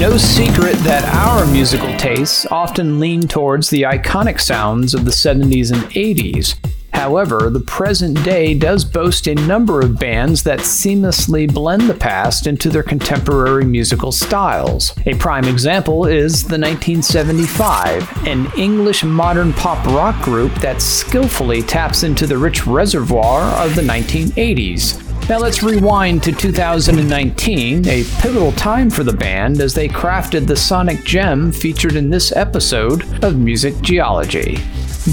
no secret that our musical tastes often lean towards the iconic sounds of the 70s and 80s. However, the present day does boast a number of bands that seamlessly blend the past into their contemporary musical styles. A prime example is The 1975, an English modern pop rock group that skillfully taps into the rich reservoir of the 1980s. Now let's rewind to 2019, a pivotal time for the band as they crafted the sonic gem featured in this episode of Music Geology.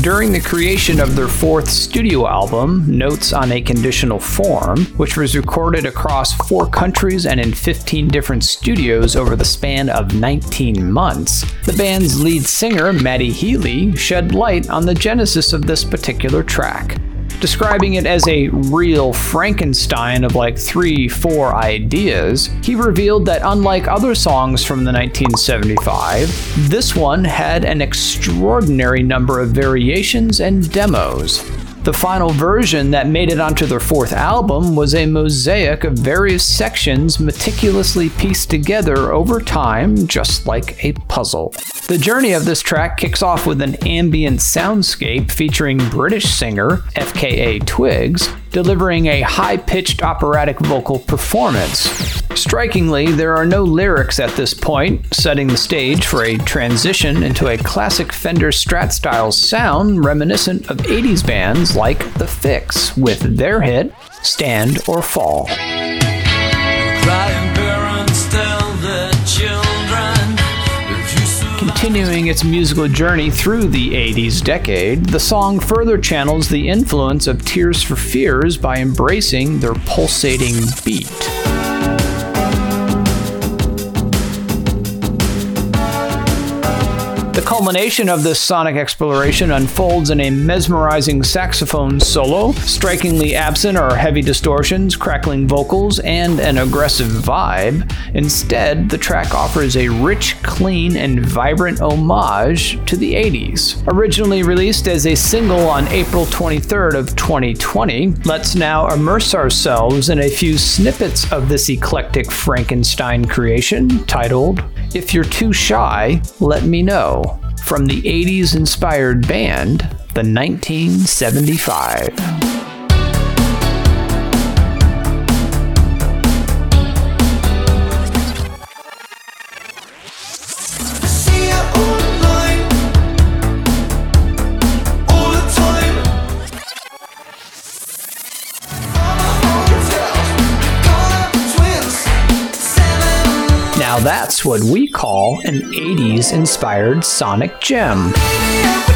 During the creation of their fourth studio album, Notes on a Conditional Form, which was recorded across 4 countries and in 15 different studios over the span of 19 months, the band's lead singer, Matty Healy, shed light on the genesis of this particular track, describing it as a real Frankenstein of like 3-4 ideas. He revealed that unlike other songs from the 1975, this one had an extraordinary number of variations and demos. The final version that made it onto their fourth album was a mosaic of various sections meticulously pieced together over time, just like a puzzle. The journey of this track kicks off with an ambient soundscape featuring British singer FKA Twigs, delivering a high-pitched operatic vocal performance. Strikingly, there are no lyrics at this point, setting the stage for a transition into a classic Fender Strat-style sound reminiscent of 80s bands like The Fix with their hit, Stand or Fall. Continuing its musical journey through the 80s decade, the song further channels the influence of Tears for Fears by embracing their pulsating beat. The culmination of this sonic exploration unfolds in a mesmerizing saxophone solo, strikingly absent are heavy distortions, crackling vocals, and an aggressive vibe. Instead, the track offers a rich, clean, and vibrant homage to the 80s. Originally released as a single on April 23rd of 2020, let's now immerse ourselves in a few snippets of this eclectic Frankenstein creation titled If You're Too Shy, Let Me Know, from the 80s inspired band, The 1975. Now that's what we call an 80s-inspired sonic gem.